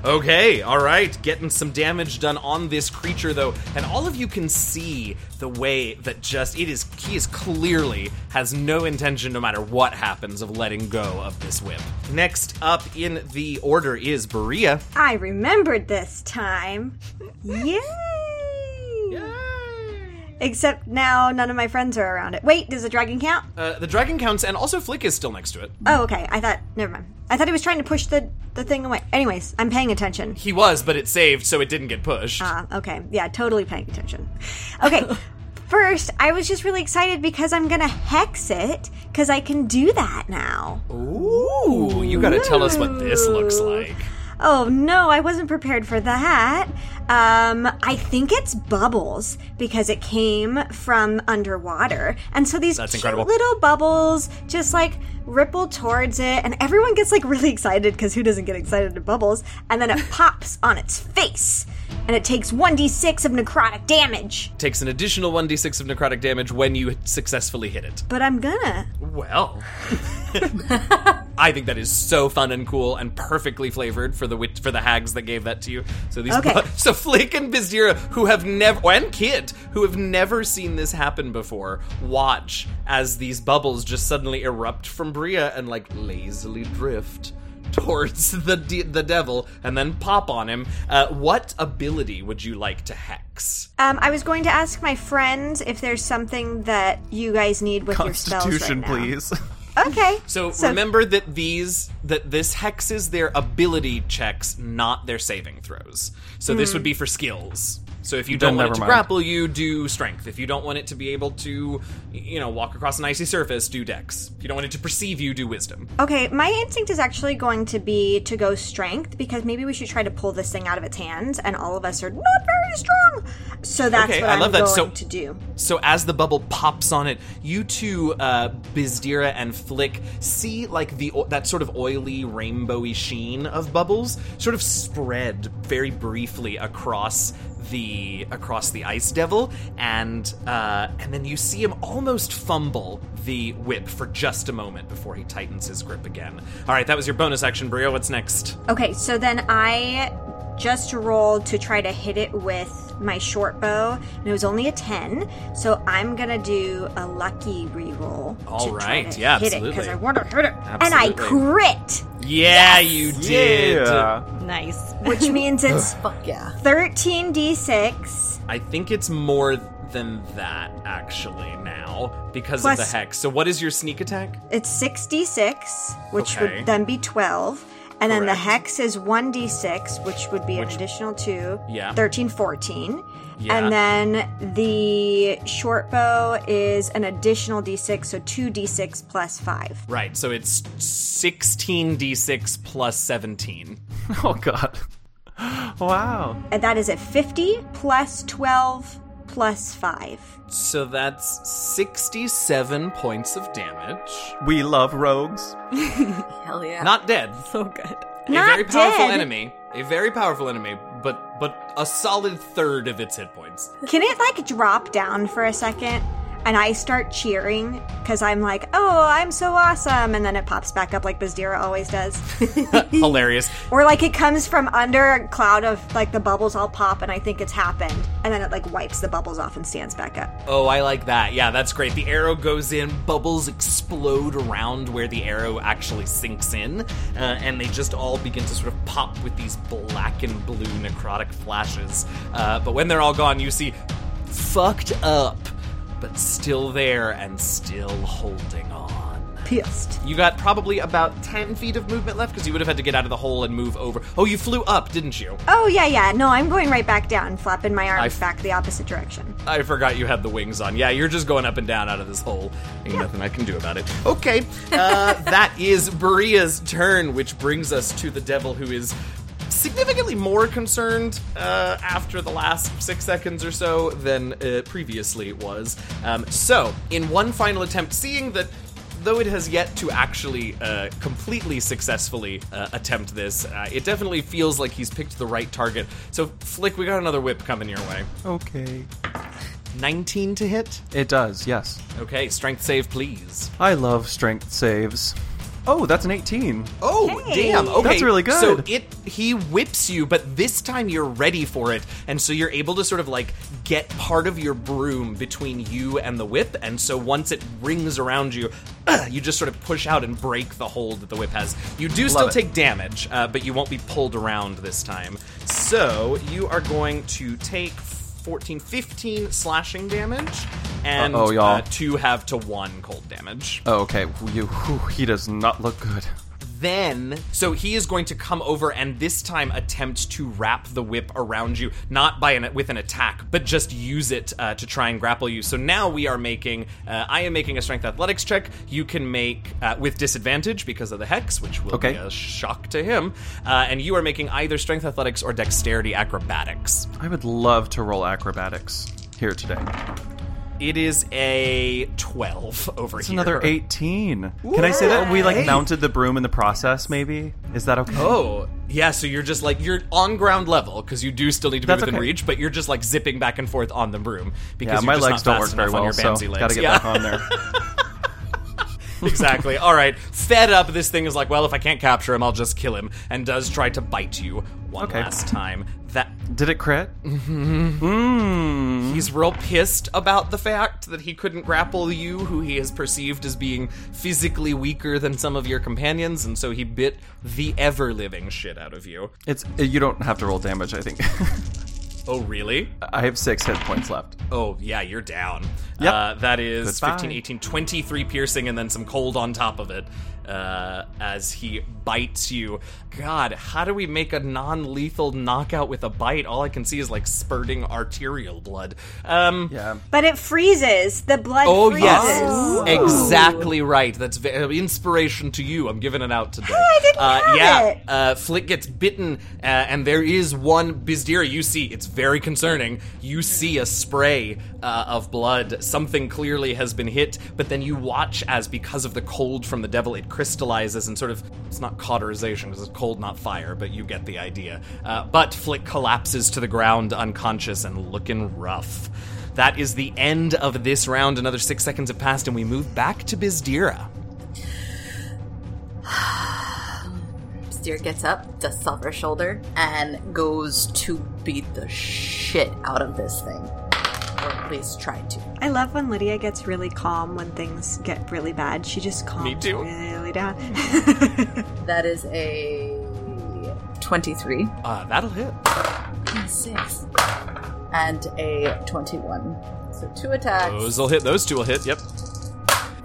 Okay, all right. Getting some damage done on this creature, though. And all of you can see the way that just, it is, he is clearly has no intention, no matter what happens, of letting go of this whip. Next up in the order is Barea. I remembered this time. Yay! Yay! Except now none of my friends are around it. Wait, does the dragon count? Uh, the dragon counts, and also Flick is still next to it. Oh, okay. I thought, never mind. I thought he was trying to push the, the thing away. Anyways, I'm paying attention. He was, but it saved, so it didn't get pushed. Ah, uh, okay. Yeah, totally paying attention. Okay, first, I was just really excited because I'm going to hex it, because I can do that now. Ooh, you got to tell us what this looks like. Oh, no, I wasn't prepared for that. Um, I think it's bubbles because it came from underwater. And so these That's cute incredible. little bubbles just like ripple towards it. And everyone gets like really excited because who doesn't get excited at bubbles? And then it pops on its face. And it takes one d six of necrotic damage. Takes an additional one d six of necrotic damage when you successfully hit it. But I'm gonna. Well. I think that is so fun and cool and perfectly flavored for the for the hags that gave that to you. So these okay. bu- so Flick and Bizdira, who have never, and Kid, who have never seen this happen before, watch as these bubbles just suddenly erupt from Barea and like lazily drift towards the de- the devil and then pop on him. Uh, what ability would you like to hex? Um, I was going to ask my friends if there's something that you guys need with your spells right now. Constitution, please. Okay. So, so remember that these that this hexes their ability checks, not their saving throws. So mm. this would be for skills. So if you don't want it to mind. grapple, you do strength. If you don't want it to be able to, you know, walk across an icy surface, do dex. If you don't want it to perceive you, do wisdom. Okay, my instinct is actually going to be to go strength, because maybe we should try to pull this thing out of its hands, and all of us are not very strong. So that's okay, what I I'm love that. going so, to do. So as the bubble pops on it, you two, uh, Bizdira and Flick, see like the that sort of oily, rainbowy sheen of bubbles sort of spread very briefly across the across the ice devil, and uh, and then you see him almost fumble the whip for just a moment before he tightens his grip again. All right, that was your bonus action, Brio. What's next? Okay, so then I just rolled to try to hit it with my short bow, and it was only a ten, so I'm gonna do a lucky reroll. All right, to yeah, absolutely. Because I want to hit it, absolutely. And I crit. Yeah, yes. you did. Yeah. Nice. Which means it's fuck yeah, thirteen d six. I think it's more than that actually now because Plus, of the hex. So what is your sneak attack? It's six d six, which okay. would then be twelve. And Correct. then the hex is one d six, which would be which, an additional two. Yeah. thirteen, fourteen. Yeah. And then the short bow is an additional d six, so two d six plus five. Right, so it's sixteen d six plus seventeen. Oh, God. Wow. And that is at fifty plus twelve plus five. So that's sixty-seven points of damage. We love rogues. Hell yeah. Not dead. So good. A Not very powerful dead. enemy. A very powerful enemy, but but a solid third of its hit points. Can it, like, drop down for a second? And I start cheering, because I'm like, oh, I'm so awesome. And then it pops back up like Bizdira always does. Hilarious. Or like it comes from under a cloud of like the bubbles all pop and I think it's happened. And then it like wipes the bubbles off and stands back up. Oh, I like that. Yeah, that's great. The arrow goes in, bubbles explode around where the arrow actually sinks in. Uh, and they just all begin to sort of pop with these black and blue necrotic flashes. Uh, but when they're all gone, you see fucked up. But still there and still holding on. Pissed. You got probably about ten feet of movement left because you would have had to get out of the hole and move over. Oh, you flew up, didn't you? Oh, yeah, yeah. No, I'm going right back down, flapping my arms f- back the opposite direction. I forgot you had the wings on. Yeah, you're just going up and down out of this hole. Ain't yeah. nothing I can do about it. Okay, uh, that is Berea's turn, which brings us to the devil who is significantly more concerned uh, after the last six seconds or so than uh, previously was. Um, so, in one final attempt, seeing that though it has yet to actually uh, completely successfully uh, attempt this, uh, it definitely feels like he's picked the right target. So, Flick, we got another whip coming your way. Okay. nineteen to hit? It does, yes. Okay, strength save, please. I love strength saves. Oh, that's an eighteen. Oh, hey. damn. Okay. That's really good. So it he whips you, but this time you're ready for it. And so you're able to sort of like get part of your broom between you and the whip. And so once it rings around you, uh, you just sort of push out and break the hold that the whip has. You do Love still it. take damage, uh, but you won't be pulled around this time. So you are going to take fourteen, fifteen slashing damage, and Uh-oh, y'all. Uh, two have to one cold damage. Oh, okay. You, whew, he does not look good. Then, so he is going to come over and this time attempt to wrap the whip around you, not by an, with an attack, but just use it uh, to try and grapple you. So now we are making, uh, I am making a strength athletics check. You can make uh, with disadvantage because of the hex, which will okay. be a shock to him. Uh, and you are making either strength athletics or dexterity acrobatics. I would love to roll acrobatics here today. It is a twelve over it's here. It's another eighteen. Ooh, Can I say that we, like, eight. mounted the broom in the process, maybe? Is that okay? Oh, yeah, so you're just, like, you're on ground level, because you do still need to be That's within okay. reach, but you're just, like, zipping back and forth on the broom. Because yeah, my legs don't work very well, so gotta get yeah. back on there. Exactly. All right. Fed up, this thing is like, well, if I can't capture him, I'll just kill him, and does try to bite you one okay. last time. That did it crit? Mm-hmm. Mm. He's real pissed about the fact that he couldn't grapple you, who he has perceived as being physically weaker than some of your companions, and so he bit the ever-living shit out of you. It's you don't have to roll damage, I think. Oh, really? I have six hit points left. Oh, yeah, you're down. Yep. Uh, that is Goodbye. fifteen, eighteen, twenty-three piercing, and then some cold on top of it uh, as he bites you. God, how do we make a non-lethal knockout with a bite? All I can see is, like, spurting arterial blood. Um, yeah. But it freezes. The blood oh, freezes. Yes. Oh, yes. Exactly right. That's v- inspiration to you. I'm giving it out today. Hey, I didn't uh, have yeah, it. Uh, Flick gets bitten, uh, and there is one Bizdira you see. It's very concerning. You see a spray uh, of blood. Something clearly has been hit, but then you watch as, because of the cold from the devil, it crystallizes and sort of, it's not cauterization because it's cold, not fire, but you get the idea. Uh, but Flick collapses to the ground unconscious and looking rough. That is the end of this round. Another six seconds have passed, and we move back to Bizdira. Bizdira gets up, dusts off her shoulder, and goes to beat the shit out of this thing. Or at least try to. I love when Lydia gets really calm when things get really bad. She just calms really down. That is a twenty-three. Uh, that'll hit. And six. And a twenty-one. So two attacks. Those will hit. Those two will hit, yep.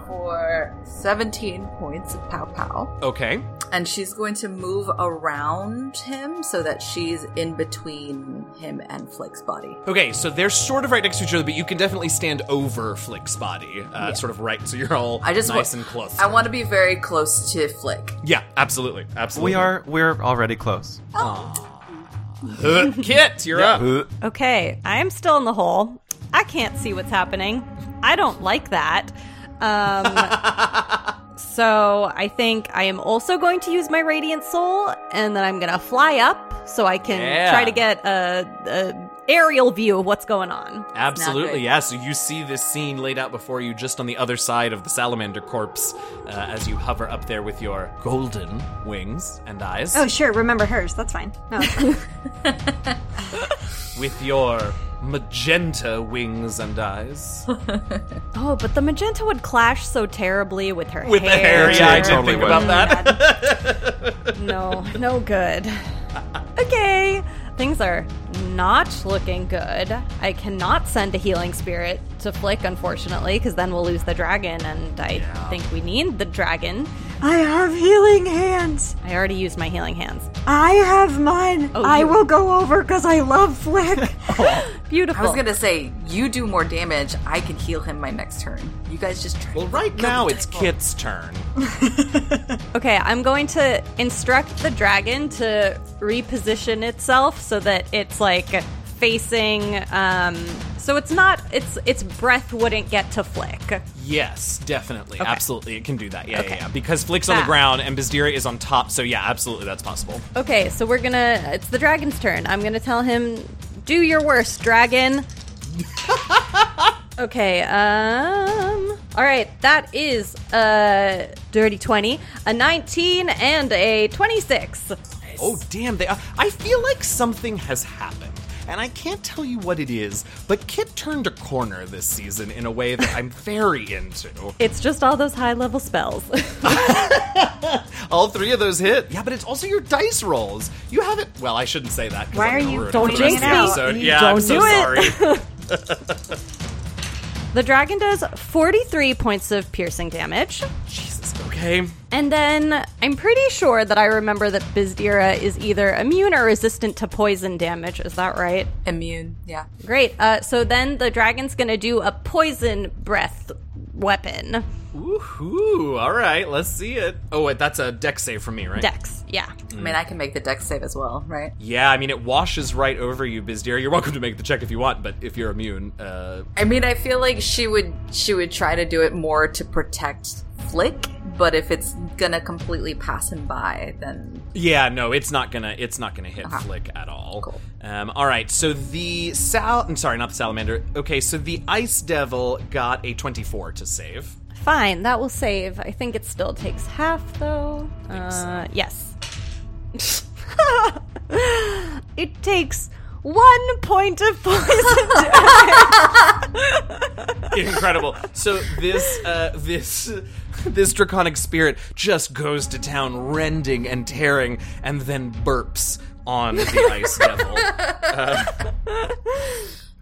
For seventeen points of pow pow. Okay. And she's going to move around him so that she's in between him and Flick's body. Okay, so they're sort of right next to each other, but you can definitely stand over Flick's body, uh, yeah. sort of right, so you're all I just nice w- and close. I want to be very close to Flick. Yeah, absolutely, absolutely. We are, we're already close. Oh. Kit, you're up. Okay, I'm still in the hole. I can't see what's happening. I don't like that. Um... So I think I am also going to use my Radiant Soul, and then I'm going to fly up so I can yeah. try to get a, a aerial view of what's going on. Absolutely, yeah. So you see this scene laid out before you just on the other side of the salamander corpse uh, as you hover up there with your golden wings and eyes. Oh, sure. Remember hers. That's fine. No, that's fine. With your magenta wings and eyes. Oh, but the magenta would clash so terribly with her with hair. With the hair, yeah, I didn't think about that. no, no good. Okay, things are not looking good. I cannot send a healing spirit to Flick, unfortunately, because then we'll lose the dragon, and I yeah. think we need the dragon. I have healing hands. I already used my healing hands. I have mine. Oh, I you. will go over because I love Flick. Oh. Beautiful. I was going to say, you do more damage. I can heal him my next turn. You guys just try. Well, right now it's Kit's turn. Okay, I'm going to instruct the dragon to reposition itself so that it's like facing... Um, so it's not, it's its breath wouldn't get to Flick. Yes, definitely. Okay. Absolutely. It can do that. Yeah, okay. yeah, yeah. Because Flick's on ah. the ground and Bizdira is on top. So yeah, absolutely. That's possible. Okay, so we're going to, it's the dragon's turn. I'm going to tell him, do your worst, dragon. Okay, um... all right, that is a dirty twenty, a nineteen, and a twenty-six. Nice. Oh, damn, they are. I feel like something has happened, and I can't tell you what it is, but Kit turned a corner this season in a way that I'm very into. It's just all those high-level spells. All three of those hit. Yeah, but it's also your dice rolls. You haven't... Well, I shouldn't say that. Why I'm are you... Don't jinx me. Yeah, don't I'm so sorry. The dragon does forty-three points of piercing damage. Jesus, okay. And then I'm pretty sure that I remember that Bizdira is either immune or resistant to poison damage. Is that right? Immune, yeah. Great. Uh, so then the dragon's going to do a poison breath weapon. Woohoo. All right, let's see it. Oh, wait, that's a dex save for me, right? Dex, yeah. Mm. I mean, I can make the dex save as well, right? Yeah, I mean, it washes right over you, Bizdira. You're welcome to make the check if you want, but if you're immune... Uh... I mean, I feel like she would she would try to do it more to protect Flick, but if it's gonna completely pass him by, then... Yeah, no, it's not gonna it's not gonna hit uh-huh. Flick at all. Cool. Um, all right, so the... Sal- I'm sorry, not the salamander. Okay, so the ice devil got a twenty-four to save. Fine, that will save. I think it still takes half, though. Uh, yes. It takes one point of poison damage. Incredible. So this, uh, this... This draconic spirit just goes to town, rending and tearing, and then burps on the ice devil. Uh,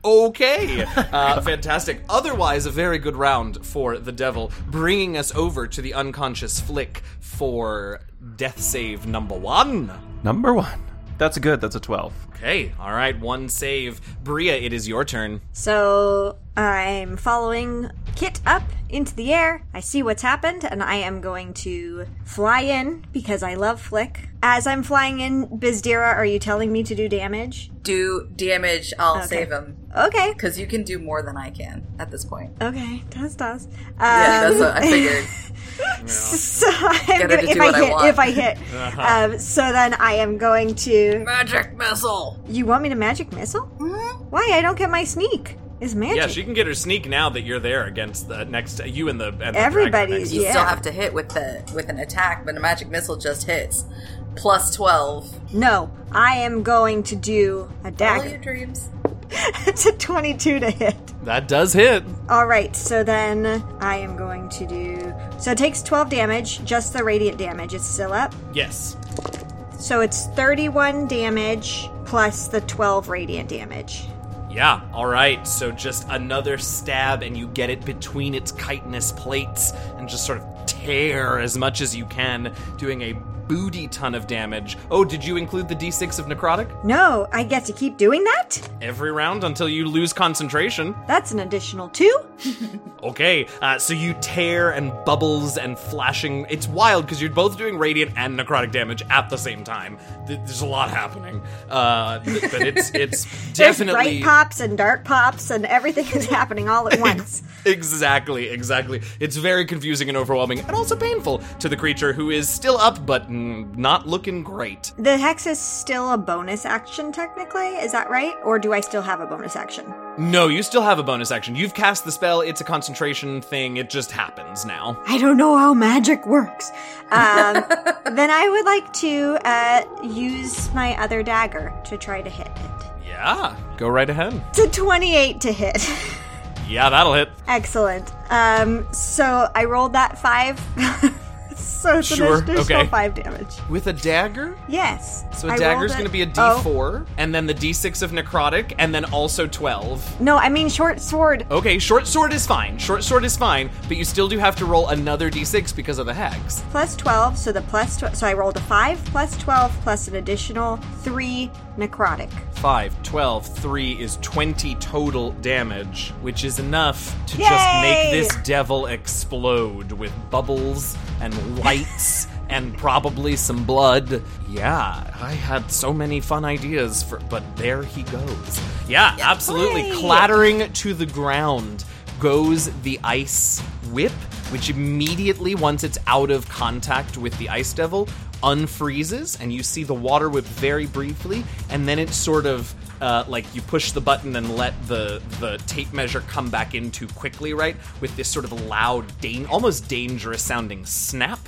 okay, uh, fantastic. Otherwise, a very good round for the devil, bringing us over to the unconscious Flick for death save number one. Number one. That's good. That's a twelve. Okay. All right. One save. Bria, it is your turn. So I'm following Kit up into the air. I see what's happened, and I am going to fly in because I love Flick. As I'm flying in, Bizdira, are you telling me to do damage? Do damage. I'll okay. save him. Okay. Because you can do more than I can at this point. Okay. Does, does. Um, yeah, that's what I figured. Yeah. So I'm gonna, if, I I hit, I if I hit, if I hit, so then I am going to magic missile. You want me to magic missile? Mm-hmm. Why? I don't get my sneak. Is magic? Yeah, she can get her sneak now that you're there against the next uh, you and the and everybody. The next you yeah. still have to hit with the with an attack, but a magic missile just hits plus twelve. No, I am going to do a dagger. All your dreams. It's a twenty-two to hit. That does hit. All right, so then I am going to do... So it takes twelve damage, just the radiant damage. It's still up? Yes. So it's thirty-one damage plus the twelve radiant damage. Yeah, all right. So just another stab, and you get it between its chitinous plates and just sort of tear as much as you can, doing a booty ton of damage. Oh, did you include the d six of necrotic? No, I get to keep doing that? Every round until you lose concentration. That's an additional two. Okay, uh, so you tear and bubbles and flashing. It's wild because you're both doing radiant and necrotic damage at the same time. Th- there's a lot happening. Uh, th- but it's it's definitely... There's bright pops and dark pops and everything is happening all at once. Exactly, exactly. It's very confusing and overwhelming and also painful to the creature who is still up but not looking great. The hex is still a bonus action, technically. Is that right? Or do I still have a bonus action? No, you still have a bonus action. You've cast the spell. It's a concentration thing. It just happens now. I don't know how magic works. Um, then I would like to uh, use my other dagger to try to hit it. Yeah, go right ahead. It's a twenty-eight to hit. Yeah, that'll hit. Excellent. Um, so I rolled that five... So it's sure. an additional okay. five damage. With a dagger? Yes. So a dagger's going to be a d four, oh. and then the d six of necrotic, and then also twelve. No, I mean short sword. Okay, short sword is fine. Short sword is fine, but you still do have to roll another d six because of the hex. Plus twelve, so the plus tw- so I rolled a five, plus twelve, plus an additional three necrotic. five, twelve, three is twenty total damage, which is enough to Yay! Just make this devil explode with bubbles and lights and probably some blood. Yeah, I had so many fun ideas, for, but there he goes. Yeah, yeah absolutely. Hey. Clattering to the ground goes the ice whip, which immediately, once it's out of contact with the ice devil, unfreezes, and you see the water whip very briefly, and then it sort of... Uh, like you push the button and let the the tape measure come back in too quickly, right? With this sort of loud, da- almost dangerous sounding snap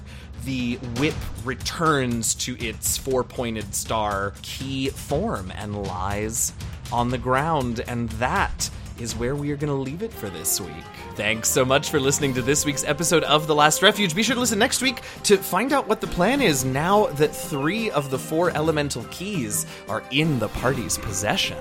the whip returns to its four-pointed star key form and lies on the ground. And that is where we are going to leave it for this week. Thanks so much for listening to this week's episode of The Last Refuge. Be sure to listen next week to find out what the plan is now that three of the four elemental keys are in the party's possession.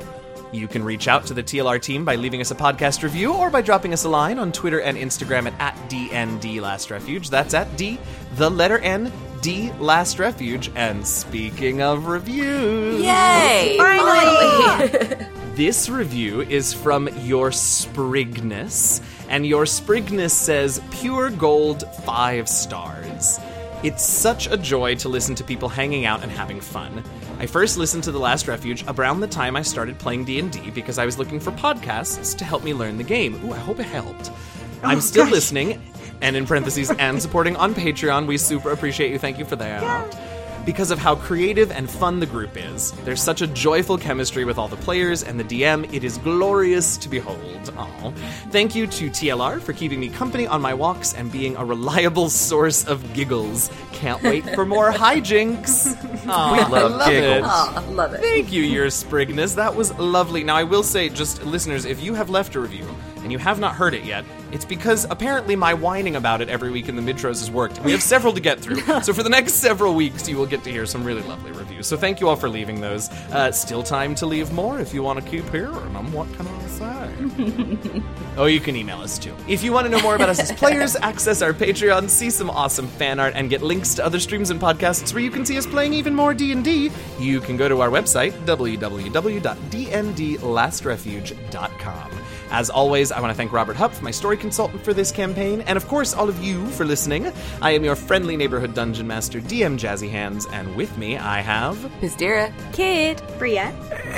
You can reach out to the T L R team by leaving us a podcast review or by dropping us a line on Twitter and Instagram at, at DNDLastRefuge. That's at D, the letter N, D, Last Refuge. And speaking of reviews... Yay! Finally! This review is from Your Sprigness, and Your Sprigness says, pure gold, five stars. It's such a joy to listen to people hanging out and having fun. I first listened to The Last Refuge around the time I started playing D and D because I was looking for podcasts to help me learn the game. Ooh, I hope it helped. Oh, I'm still gosh. listening, and in parentheses, and supporting on Patreon. We super appreciate you. Thank you for that. Yeah. Because of how creative and fun the group is. There's such a joyful chemistry with all the players and the D M. It is glorious to behold. Aww. Thank you to T L R for keeping me company on my walks and being a reliable source of giggles. Can't wait for more hijinks. Aww, I love giggles. Aw, love it. Thank you, Your Sprigness. That was lovely. Now, I will say, just listeners, if you have left a review and you have not heard it yet, it's because apparently my whining about it every week in the midtros has worked. We have several to get through. So for the next several weeks, you will get to hear some really lovely reviews. So thank you all for leaving those. Uh, still time to leave more if you want to keep hearing them. What can I say? Oh, you can email us too. If you want to know more about us as players, access our Patreon, see some awesome fan art, and get links to other streams and podcasts where you can see us playing even more D and D, you can go to our website, w w w dot d n d last refuge dot com. As always, I want to thank Robert Hupp, my story consultant for this campaign, and of course, all of you for listening. I am your friendly neighborhood dungeon master, D M Jazzy Hands, and with me I have... Hysteria, Kid, Bria,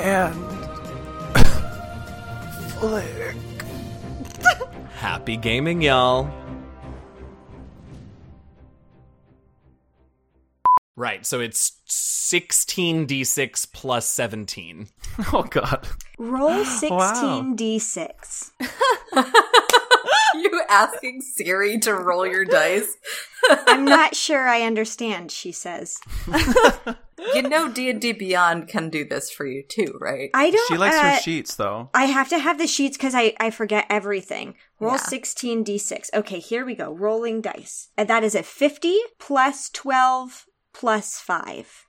and... Flick. Happy gaming, y'all. Right, so it's sixteen d six plus seventeen. Oh, God. Roll sixteen d six. Wow. You asking Siri to roll your dice? I'm not sure I understand, she says. You know D and D Beyond can do this for you, too, right? I don't, she likes uh, her sheets, though. I have to have the sheets because I, I forget everything. Roll yeah. sixteen d six. Okay, here we go. Rolling dice. And that is a fifty plus twelve... plus five.